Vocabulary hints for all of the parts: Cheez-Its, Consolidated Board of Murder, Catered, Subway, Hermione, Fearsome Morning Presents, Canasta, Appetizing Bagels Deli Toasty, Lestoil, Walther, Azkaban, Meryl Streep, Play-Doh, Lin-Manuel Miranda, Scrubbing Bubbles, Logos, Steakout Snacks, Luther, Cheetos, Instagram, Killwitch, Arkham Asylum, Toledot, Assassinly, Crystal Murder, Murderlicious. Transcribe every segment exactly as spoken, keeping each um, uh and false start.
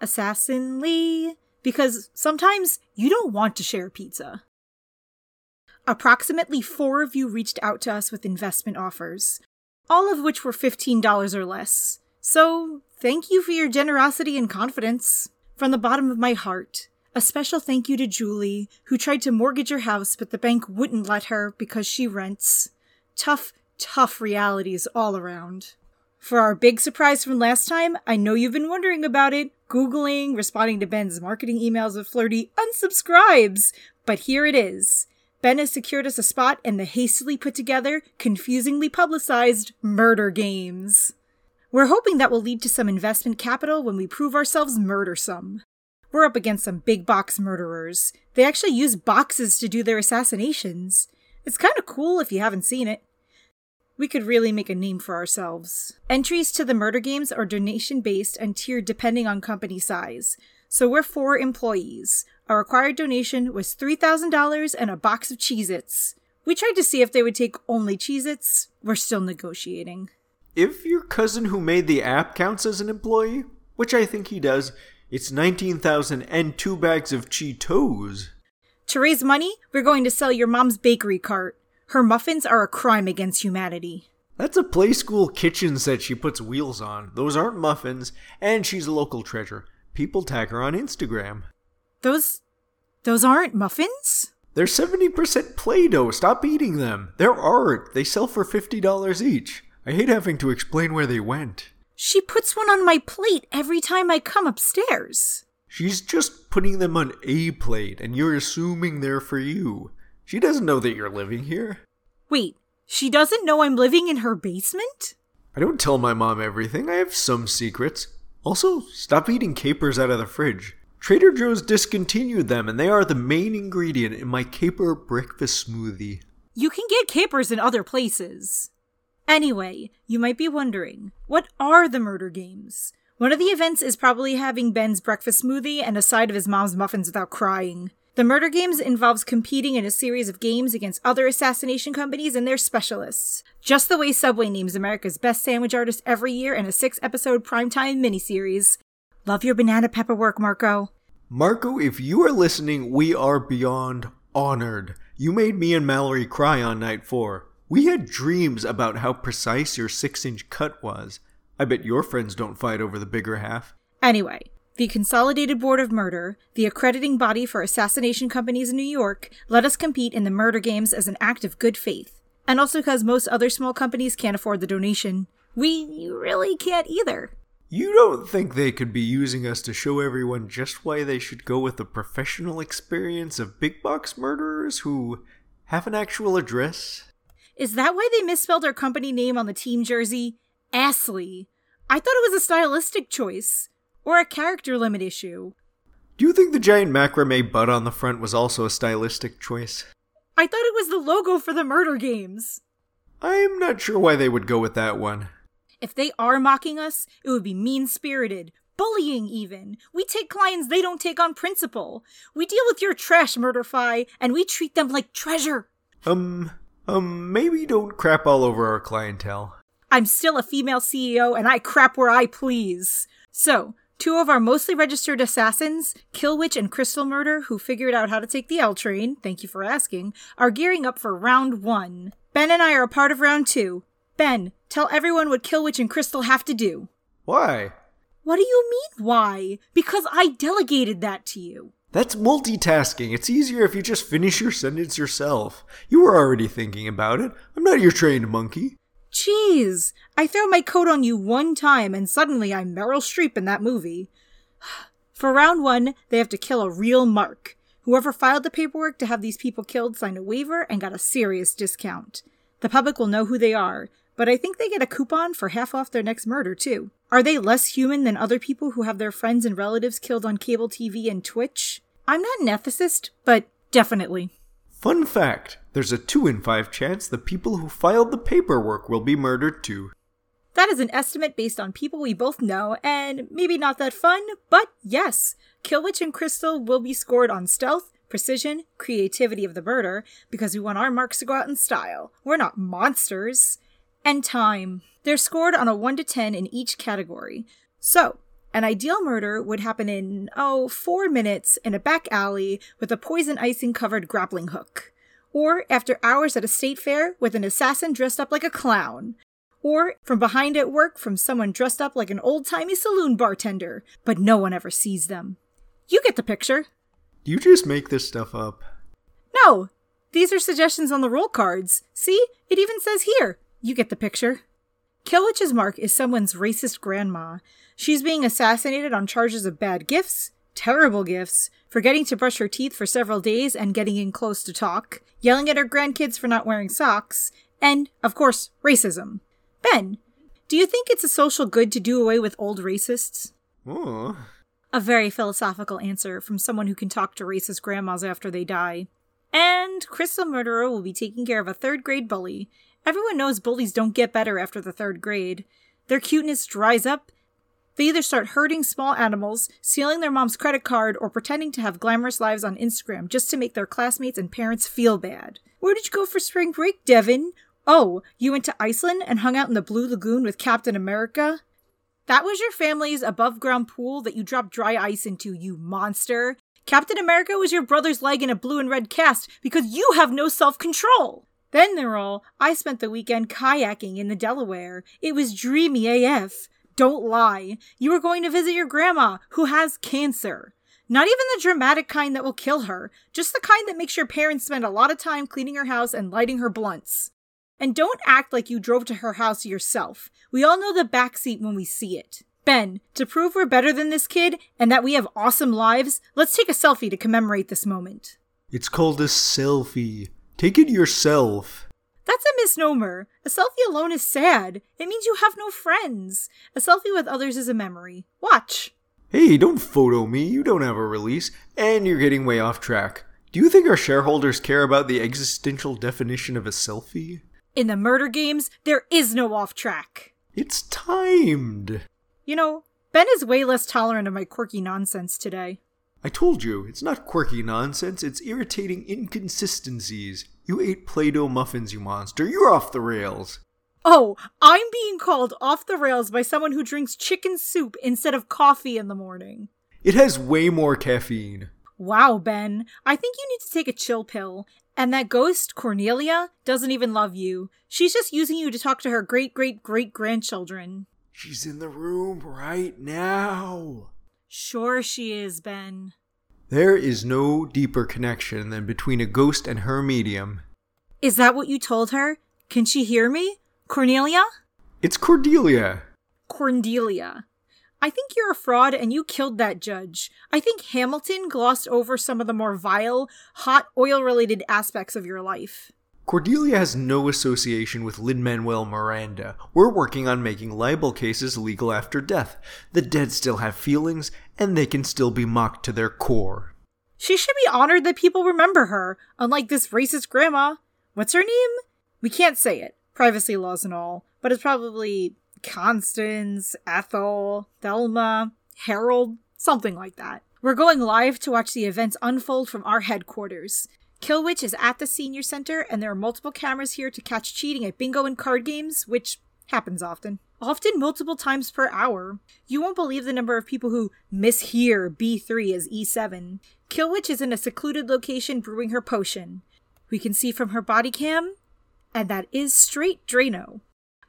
Assassinly, because sometimes you don't want to share pizza. Approximately four of you reached out to us with investment offers, all of which were fifteen dollars or less. So, thank you for your generosity and confidence. From the bottom of my heart, a special thank you to Julie, who tried to mortgage your house but the bank wouldn't let her because she rents. Tough, tough realities all around. For our big surprise from last time, I know you've been wondering about it, Googling, responding to Ben's marketing emails with flirty unsubscribes, but here it is. Ben has secured us a spot in the hastily put together, confusingly publicized murder games. We're hoping that will lead to some investment capital when we prove ourselves murdersome. We're up against some big box murderers. They actually use boxes to do their assassinations. It's kind of cool if you haven't seen it. We could really make a name for ourselves. Entries to the murder games are donation-based and tiered depending on company size. So we're four employees. Our required donation was three thousand dollars and a box of Cheez-Its. We tried to see if they would take only Cheez-Its. We're still negotiating. If your cousin who made the app counts as an employee, which I think he does, it's nineteen thousand and two bags of Cheetos. To raise money, we're going to sell your mom's bakery cart. Her muffins are a crime against humanity. That's a Play School kitchen set she puts wheels on. Those aren't muffins, and she's a local treasure. People tag her on Instagram. Those... those aren't muffins? They're seventy percent Play-Doh. Stop eating them. They're art. They sell for fifty dollars each. I hate having to explain where they went. She puts one on my plate every time I come upstairs. She's just putting them on a plate, and you're assuming they're for you. She doesn't know that you're living here. Wait, she doesn't know I'm living in her basement? I don't tell my mom everything. I have some secrets. Also, stop eating capers out of the fridge. Trader Joe's discontinued them, and they are the main ingredient in my caper breakfast smoothie. You can get capers in other places. Anyway, you might be wondering, what are the murder games? One of the events is probably having Ben's breakfast smoothie and a side of his mom's muffins without crying. The murder games involves competing in a series of games against other assassination companies and their specialists. Just the way Subway names America's best sandwich artist every year in a six-episode primetime miniseries. Love your banana pepper work, Marco. Marco, if you are listening, we are beyond honored. You made me and Mallory cry on night four. We had dreams about how precise your six-inch cut was. I bet your friends don't fight over the bigger half. Anyway. The Consolidated Board of Murder, the accrediting body for assassination companies in New York, let us compete in the murder games as an act of good faith, and also because most other small companies can't afford the donation. We really can't either. You don't think they could be using us to show everyone just why they should go with the professional experience of big box murderers who have an actual address? Is that why they misspelled our company name on the team jersey? Assly. I thought it was a stylistic choice. Or a character limit issue. Do you think the giant macrame butt on the front was also a stylistic choice? I thought it was the logo for the murder games. I'm not sure why they would go with that one. If they are mocking us, it would be mean-spirited. Bullying, even. We take clients they don't take on principle. We deal with your trash, Murderfy, and we treat them like treasure. Um, um, maybe don't crap all over our clientele. I'm still a female C E O, and I crap where I please. So... two of our mostly registered assassins, Killwitch and Crystal Murder, who figured out how to take the L train, thank you for asking, are gearing up for round one. Ben and I are a part of round two. Ben, tell everyone what Killwitch and Crystal have to do. Why? What do you mean, why? Because I delegated that to you. That's multitasking. It's easier if you just finish your sentence yourself. You were already thinking about it. I'm not your trained monkey. Jeez, I throw my coat on you one time and suddenly I'm Meryl Streep in that movie. For round one, they have to kill a real mark. Whoever filed the paperwork to have these people killed signed a waiver and got a serious discount. The public will know who they are, but I think they get a coupon for half off their next murder, too. Are they less human than other people who have their friends and relatives killed on cable T V and Twitch? I'm not an ethicist, but definitely. Fun fact, there's a two in five chance the people who filed the paperwork will be murdered too. That is an estimate based on people we both know, and maybe not that fun, but yes, Killwitch and Crystal will be scored on stealth, precision, creativity of the murder, because we want our marks to go out in style. We're not monsters. And time. They're scored on a one to ten in each category. So, An ideal murder would happen in, oh, four minutes in a back alley with a poison icing-covered grappling hook. Or after hours at a state fair with an assassin dressed up like a clown. Or from behind at work from someone dressed up like an old-timey saloon bartender, but no one ever sees them. You get the picture. You just make this stuff up. No, these are suggestions on the roll cards. See, it even says here. You get the picture. Killwitch's mark is someone's racist grandma. She's being assassinated on charges of bad gifts, terrible gifts, forgetting to brush her teeth for several days and getting in close to talk, yelling at her grandkids for not wearing socks, and, of course, racism. Ben, do you think it's a social good to do away with old racists? Oh. A very philosophical answer from someone who can talk to racist grandmas after they die. And Crystal Murderer will be taking care of a third-grade bully. Everyone knows bullies don't get better after the third grade. Their cuteness dries up. They either start herding small animals, stealing their mom's credit card, or pretending to have glamorous lives on Instagram just to make their classmates and parents feel bad. Where did you go for spring break, Devin? Oh, you went to Iceland and hung out in the Blue Lagoon with Captain America? That was your family's above-ground pool that you dropped dry ice into, you monster. Captain America was your brother's leg in a blue and red cast because you have no self-control. Then they're all, I spent the weekend kayaking in the Delaware. It was dreamy A F. Don't lie. You were going to visit your grandma, who has cancer. Not even the dramatic kind that will kill her, just the kind that makes your parents spend a lot of time cleaning her house and lighting her blunts. And don't act like you drove to her house yourself. We all know the backseat when we see it. Ben, to prove we're better than this kid and that we have awesome lives, let's take a selfie to commemorate this moment. It's called a selfie. Take it yourself. That's a misnomer. A selfie alone is sad. It means you have no friends. A selfie with others is a memory. Watch. Hey, don't photo me. You don't have a release. And you're getting way off track. Do you think our shareholders care about the existential definition of a selfie? In the murder games, there is no off track. It's timed. You know, Ben is way less tolerant of my quirky nonsense today. I told you, it's not quirky nonsense, it's irritating inconsistencies. You ate Play-Doh muffins, you monster. You're off the rails. Oh, I'm being called off the rails by someone who drinks chicken soup instead of coffee in the morning. It has way more caffeine. Wow, Ben. I think you need to take a chill pill. And that ghost, Cornelia, doesn't even love you. She's just using you to talk to her great-great-great-grandchildren. She's in the room right now. Sure she is, Ben. There is no deeper connection than between a ghost and her medium. Is that what you told her? Can she hear me? Cornelia? It's Cordelia. Cordelia. I think you're a fraud and you killed that judge. I think Hamilton glossed over some of the more vile, hot, oil-related aspects of your life. Cordelia has no association with Lin-Manuel Miranda. We're working on making libel cases legal after death. The dead still have feelings, and they can still be mocked to their core. She should be honored that people remember her, unlike this racist grandma. What's her name? We can't say it, privacy laws and all, but it's probably Constance, Ethel, Thelma, Harold, something like that. We're going live to watch the events unfold from our headquarters. Killwitch is at the senior center, and there are multiple cameras here to catch cheating at bingo and card games, which happens often. Often multiple times per hour. You won't believe the number of people who mishear B three as E seven. Killwitch is in a secluded location brewing her potion. We can see from her body cam, and that is straight Drano.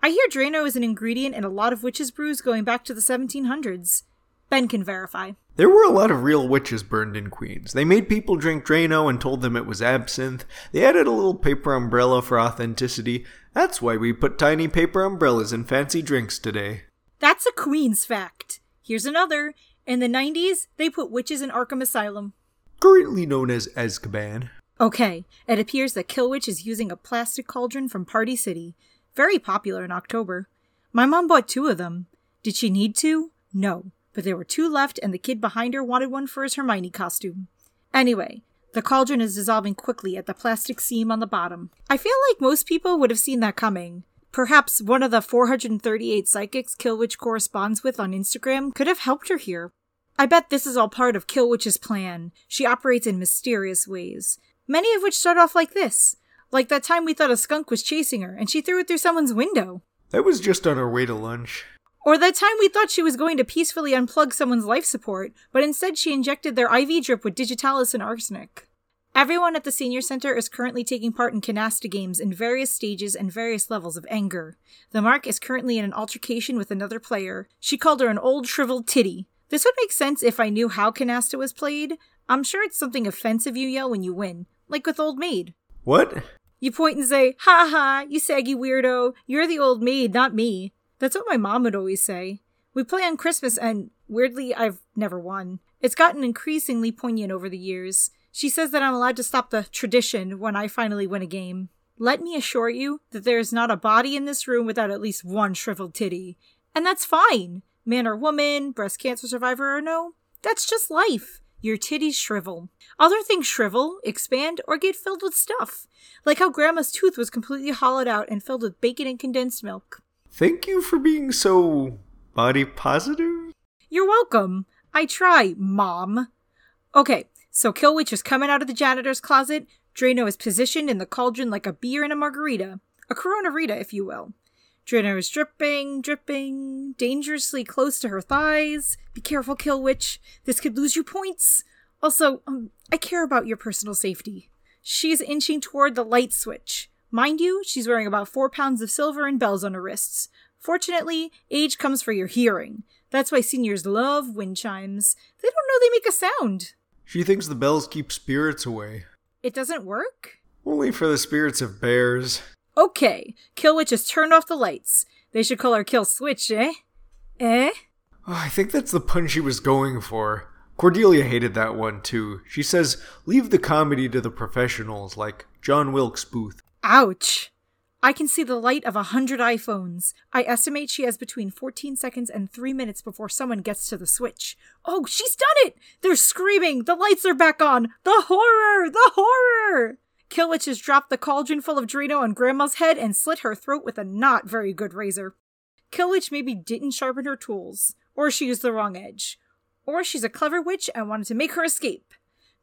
I hear Drano is an ingredient in a lot of witches' brews going back to the seventeen hundreds. Ben can verify. There were a lot of real witches burned in Queens. They made people drink Drano and told them it was absinthe. They added a little paper umbrella for authenticity. That's why we put tiny paper umbrellas in fancy drinks today. That's a Queens fact. Here's another. In the nineties, they put witches in Arkham Asylum. Currently known as Azkaban. Okay, it appears that Killwitch is using a plastic cauldron from Party City. Very popular in October. My mom bought two of them. Did she need to? No. But there were two left, and the kid behind her wanted one for his Hermione costume. Anyway, the cauldron is dissolving quickly at the plastic seam on the bottom. I feel like most people would have seen that coming. Perhaps one of the four hundred thirty-eight psychics Killwitch corresponds with on Instagram could have helped her here. I bet this is all part of Killwitch's plan. She operates in mysterious ways, many of which start off like this. Like that time we thought a skunk was chasing her, and she threw it through someone's window. That was just on her way to lunch. Or the time we thought she was going to peacefully unplug someone's life support, but instead she injected their I V drip with digitalis and arsenic. Everyone at the senior center is currently taking part in Canasta games in various stages and various levels of anger. The Mark is currently in an altercation with another player. She called her an old shriveled titty. This would make sense if I knew how Canasta was played. I'm sure it's something offensive you yell when you win, like with Old Maid. What? You point and say, "Ha ha, you saggy weirdo, you're the old maid, not me." That's what my mom would always say. We play on Christmas and, weirdly, I've never won. It's gotten increasingly poignant over the years. She says that I'm allowed to stop the tradition when I finally win a game. Let me assure you that there is not a body in this room without at least one shriveled titty. And that's fine. Man or woman, breast cancer survivor or no, that's just life. Your titties shrivel. Other things shrivel, expand, or get filled with stuff. Like how Grandma's tooth was completely hollowed out and filled with bacon and condensed milk. Thank you for being so body positive. You're welcome. I try, Mom. Okay, so Killwitch is coming out of the janitor's closet. Drano is positioned in the cauldron like a beer in a margarita. A Corona Rita, if you will. Drano is dripping, dripping, dangerously close to her thighs. Be careful, Killwitch. This could lose you points. Also, um, I care about your personal safety. She is inching toward the light switch. Mind you, she's wearing about four pounds of silver and bells on her wrists. Fortunately, age comes for your hearing. That's why seniors love wind chimes. They don't know they make a sound. She thinks the bells keep spirits away. It doesn't work? Only for the spirits of bears. Okay, Killwitch has turned off the lights. They should call her Kill Switch, eh? Eh? Oh, I think that's the pun she was going for. Cordelia hated that one, too. She says, leave the comedy to the professionals, like John Wilkes Booth. Ouch. I can see the light of a hundred iPhones. I estimate she has between fourteen seconds and three minutes before someone gets to the switch. Oh, she's done it! They're screaming! The lights are back on! The horror! The horror! Killwitch has dropped the cauldron full of Drano on Grandma's head and slit her throat with a not very good razor. Killwitch maybe didn't sharpen her tools, or she used the wrong edge. Or she's a clever witch and wanted to make her escape.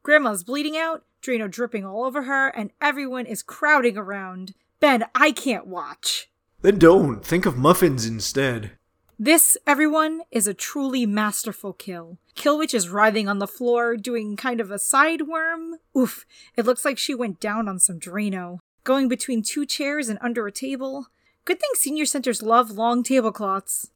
Grandma's bleeding out, Drano dripping all over her, and everyone is crowding around. Ben, I can't watch. Then don't. Think of muffins instead. This, everyone, is a truly masterful kill. Killwitch is writhing on the floor, doing kind of a sideworm. Oof, it looks like she went down on some Drano. Going between two chairs and under a table. Good thing senior centers love long tablecloths.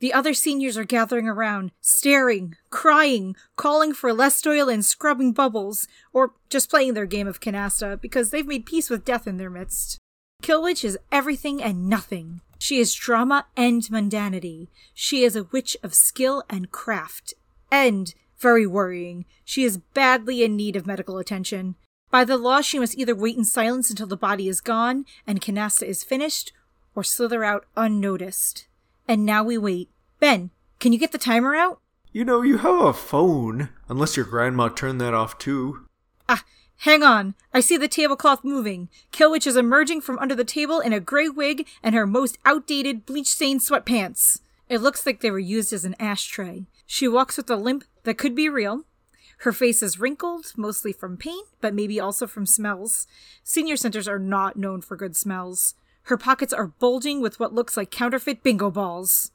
The other seniors are gathering around, staring, crying, calling for Lestoil and Scrubbing Bubbles, or just playing their game of Canasta, because they've made peace with death in their midst. Killwitch is everything and nothing. She is drama and mundanity. She is a witch of skill and craft. And, very worrying, she is badly in need of medical attention. By the law, she must either wait in silence until the body is gone and Canasta is finished, or slither out unnoticed. And now we wait. Ben, can you get the timer out? You know, you have a phone. Unless your grandma turned that off too. Ah, hang on. I see the tablecloth moving. Killwitch is emerging from under the table in a gray wig and her most outdated, bleach-stained sweatpants. It looks like they were used as an ashtray. She walks with a limp that could be real. Her face is wrinkled, mostly from pain, but maybe also from smells. Senior centers are not known for good smells. Her pockets are bulging with what looks like counterfeit bingo balls.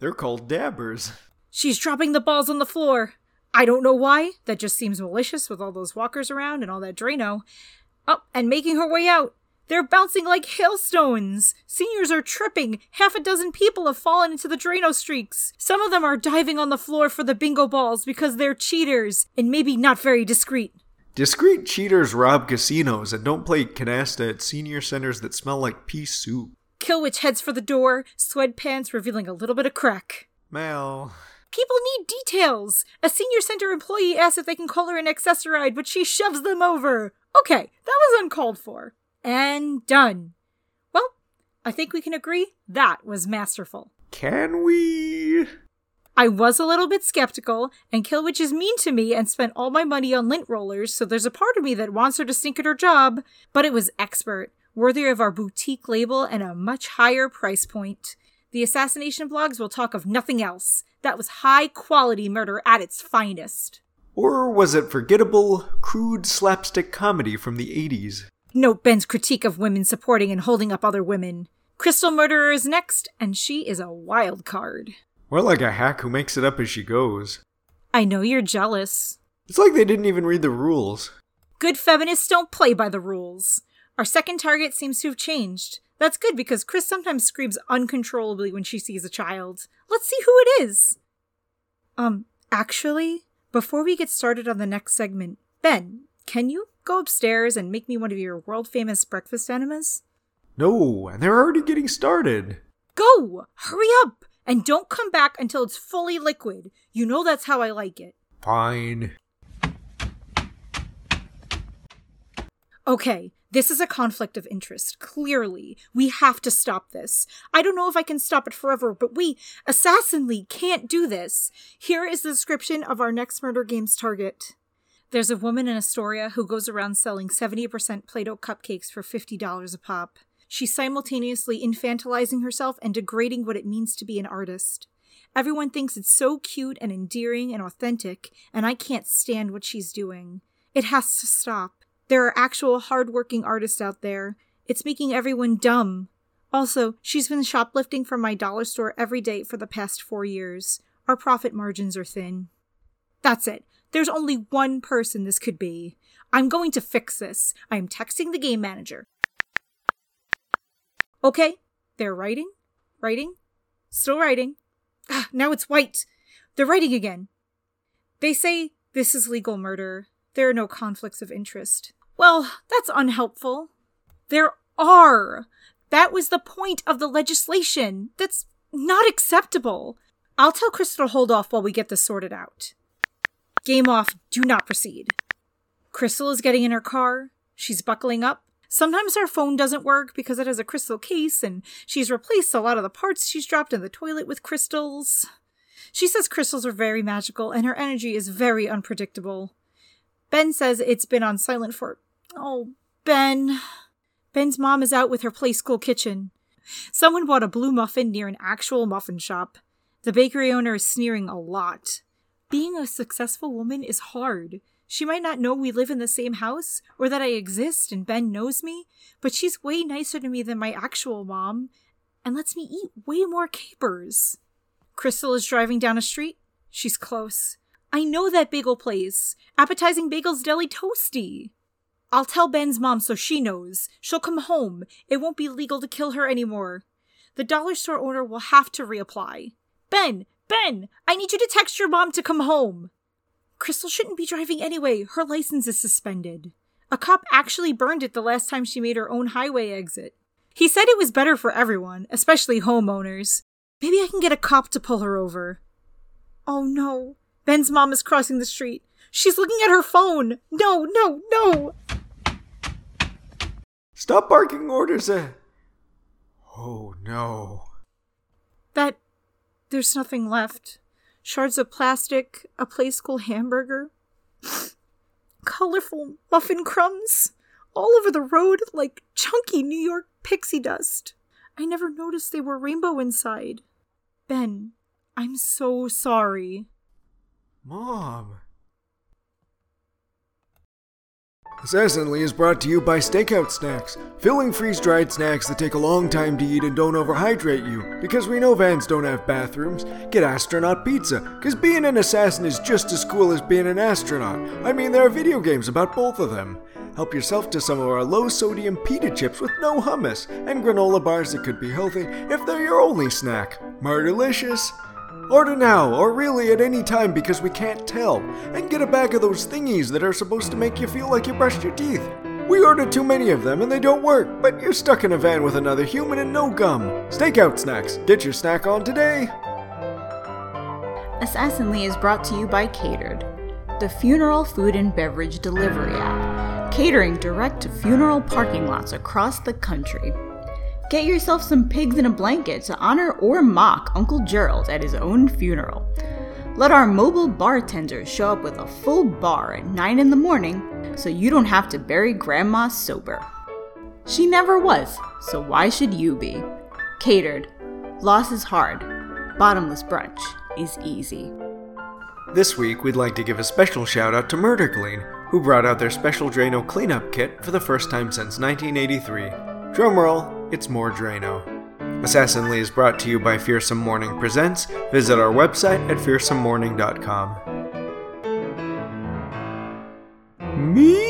They're called dabbers. She's dropping the balls on the floor. I don't know why. That just seems malicious with all those walkers around and all that Drano. Oh, and making her way out. They're bouncing like hailstones. Seniors are tripping. Half a dozen people have fallen into the Drano streaks. Some of them are diving on the floor for the bingo balls because they're cheaters and maybe not very discreet. Discreet cheaters rob casinos and don't play Canasta at senior centers that smell like pea soup. Killwitch heads for the door, sweatpants revealing a little bit of crack. Mel. People need details. A senior center employee asks if they can call her an accessoride, but she shoves them over. Okay, that was uncalled for. And done. Well, I think we can agree that was masterful. Can we? I was a little bit skeptical, and Killwitch is mean to me and spent all my money on lint rollers, so there's a part of me that wants her to stink at her job, but it was expert, worthy of our boutique label and a much higher price point. The assassination blogs will talk of nothing else. That was high-quality murder at its finest. Or was it forgettable, crude slapstick comedy from the eighties? Note Ben's critique of women supporting and holding up other women. Crystal Murder is next, and she is a wild card. More like a hack who makes it up as she goes. I know you're jealous. It's like they didn't even read the rules. Good feminists don't play by the rules. Our second target seems to have changed. That's good because Chris sometimes screams uncontrollably when she sees a child. Let's see who it is. Um, actually, before we get started on the next segment, Ben, can you go upstairs and make me one of your world-famous breakfast enemas? No, and they're already getting started. Go! Hurry up! And don't come back until it's fully liquid. You know that's how I like it. Fine. Okay, this is a conflict of interest. Clearly, we have to stop this. I don't know if I can stop it forever, but we, Assassinly, can't do this. Here is the description of our next murder game's target. There's a woman in Astoria who goes around selling seventy percent Play-Doh cupcakes for fifty dollars a pop. She's simultaneously infantilizing herself and degrading what it means to be an artist. Everyone thinks it's so cute and endearing and authentic, and I can't stand what she's doing. It has to stop. There are actual hardworking artists out there. It's making everyone dumb. Also, she's been shoplifting from my dollar store every day for the past four years. Our profit margins are thin. That's it. There's only one person this could be. I'm going to fix this. I'm texting the game manager. Okay, they're writing, writing, still writing. Ah, now it's white. They're writing again. They say this is legal murder. There are no conflicts of interest. Well, that's unhelpful. There are. That was the point of the legislation. That's not acceptable. I'll tell Crystal to hold off while we get this sorted out. Game off. Do not proceed. Crystal is getting in her car. She's buckling up. Sometimes her phone doesn't work because it has a crystal case, and she's replaced a lot of the parts she's dropped in the toilet with crystals. She says crystals are very magical, and her energy is very unpredictable. Ben says it's been on silent for... Oh, Ben. Ben's mom is out with her play school kitchen. Someone bought a blue muffin near an actual muffin shop. The bakery owner is sneering a lot. Being a successful woman is hard. She might not know we live in the same house, or that I exist and Ben knows me, but she's way nicer to me than my actual mom, and lets me eat way more capers. Crystal is driving down a street. She's close. I know that bagel place. Appetizing Bagels Deli Toasty. I'll tell Ben's mom so she knows. She'll come home. It won't be legal to kill her anymore. The dollar store owner will have to reapply. Ben! Ben! I need you to text your mom to come home! Crystal shouldn't be driving anyway. Her license is suspended. A cop actually burned it the last time she made her own highway exit. He said it was better for everyone, especially homeowners. Maybe I can get a cop to pull her over. Oh no. Ben's mom is crossing the street. She's looking at her phone. No, no, no. Stop barking orders at... Oh no. That... There's nothing left. Shards of plastic, a play school hamburger, colorful muffin crumbs, all over the road like chunky New York pixie dust. I never noticed they were rainbow inside. Ben, I'm so sorry. Mom. Assassinly is brought to you by Steakout Snacks, filling freeze-dried snacks that take a long time to eat and don't overhydrate you, because we know vans don't have bathrooms. Get astronaut pizza, because being an assassin is just as cool as being an astronaut. I mean, there are video games about both of them. Help yourself to some of our low-sodium pita chips with no hummus, and granola bars that could be healthy if they're your only snack. Murderlicious! Order now, or really at any time because we can't tell, and get a bag of those thingies that are supposed to make you feel like you brushed your teeth. We ordered too many of them and they don't work, but you're stuck in a van with another human and no gum. Steakout Snacks, get your snack on today! Assassinly is brought to you by Catered, the funeral food and beverage delivery app, catering direct to funeral parking lots across the country. Get yourself some pigs in a blanket to honor or mock Uncle Gerald at his own funeral. Let our mobile bartenders show up with a full bar at nine in the morning so you don't have to bury Grandma sober. She never was, so why should you be? Catered. Loss is hard. Bottomless brunch is easy. This week, we'd like to give a special shout out to Murderclean, who brought out their special Drano cleanup kit for the first time since nineteen eighty-three. Drumroll. It's more Drano. Assassinly is brought to you by Fearsome Morning Presents. Visit our website at fearsome morning dot com. Me?